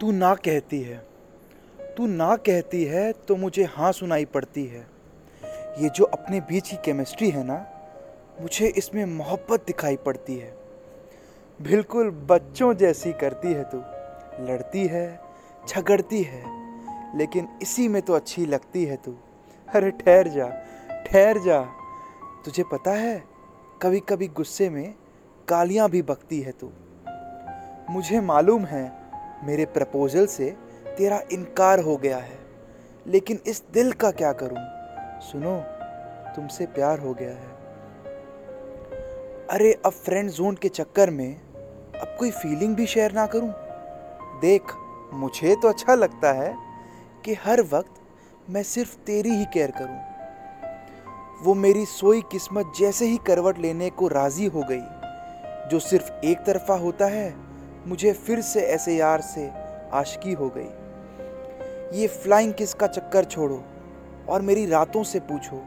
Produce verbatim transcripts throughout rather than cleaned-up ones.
तू ना कहती है, तू ना कहती है तो मुझे हाँ सुनाई पड़ती है। ये जो अपने बीच की केमिस्ट्री है ना, मुझे इसमें मोहब्बत दिखाई पड़ती है। बिल्कुल बच्चों जैसी करती है तू, लड़ती है, झगड़ती है, लेकिन इसी में तो अच्छी लगती है तू। अरे ठहर जा, ठहर जा, तुझे पता है कभी कभी गुस्से में गालियाँ भी बकती है तू। मुझे मालूम है मेरे प्रपोजल से तेरा इनकार हो गया है, लेकिन इस दिल का क्या करूँ। सुनो, तुमसे प्यार हो गया है। अरे अब फ्रेंड जोन के चक्कर में अब कोई फीलिंग भी शेयर ना करूँ। देख, मुझे तो अच्छा लगता है कि हर वक्त मैं सिर्फ तेरी ही केयर करूँ। वो मेरी सोई किस्मत जैसे ही करवट लेने को राजी हो गई, जो सिर्फ एक तरफा होता है, मुझे फिर से ऐसे यार से आशिकी हो गई। ये फ्लाइंग किस का चक्कर छोड़ो और मेरी रातों से पूछो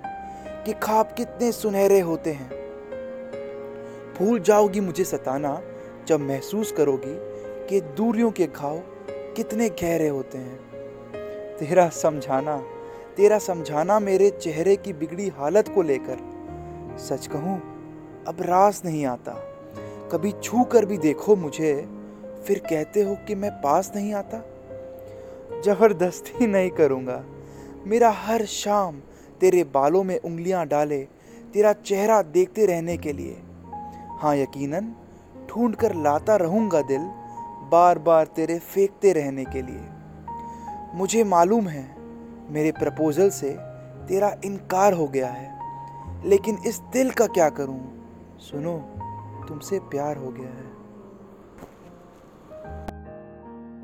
कि ख्वाब कितने सुनहरे होते हैं। भूल जाओगी मुझे सताना जब महसूस करोगी कि दूरियों के घाव कितने गहरे होते हैं। तेरा समझाना तेरा समझाना मेरे चेहरे की बिगड़ी हालत को लेकर, सच कहूँ अब रास नहीं आता। कभी छू कर भी देखो मुझे, फिर कहते हो कि मैं पास नहीं आता। जबरदस्ती नहीं करूँगा। मेरा हर शाम तेरे बालों में उंगलियां डाले तेरा चेहरा देखते रहने के लिए। हाँ, यकीनन ढूंढ कर लाता रहूँगा दिल बार बार तेरे फेंकते रहने के लिए। मुझे मालूम है मेरे प्रपोजल से तेरा इनकार हो गया है, लेकिन इस दिल का क्या करूँ। सुनो, तुमसे प्यार हो गया है।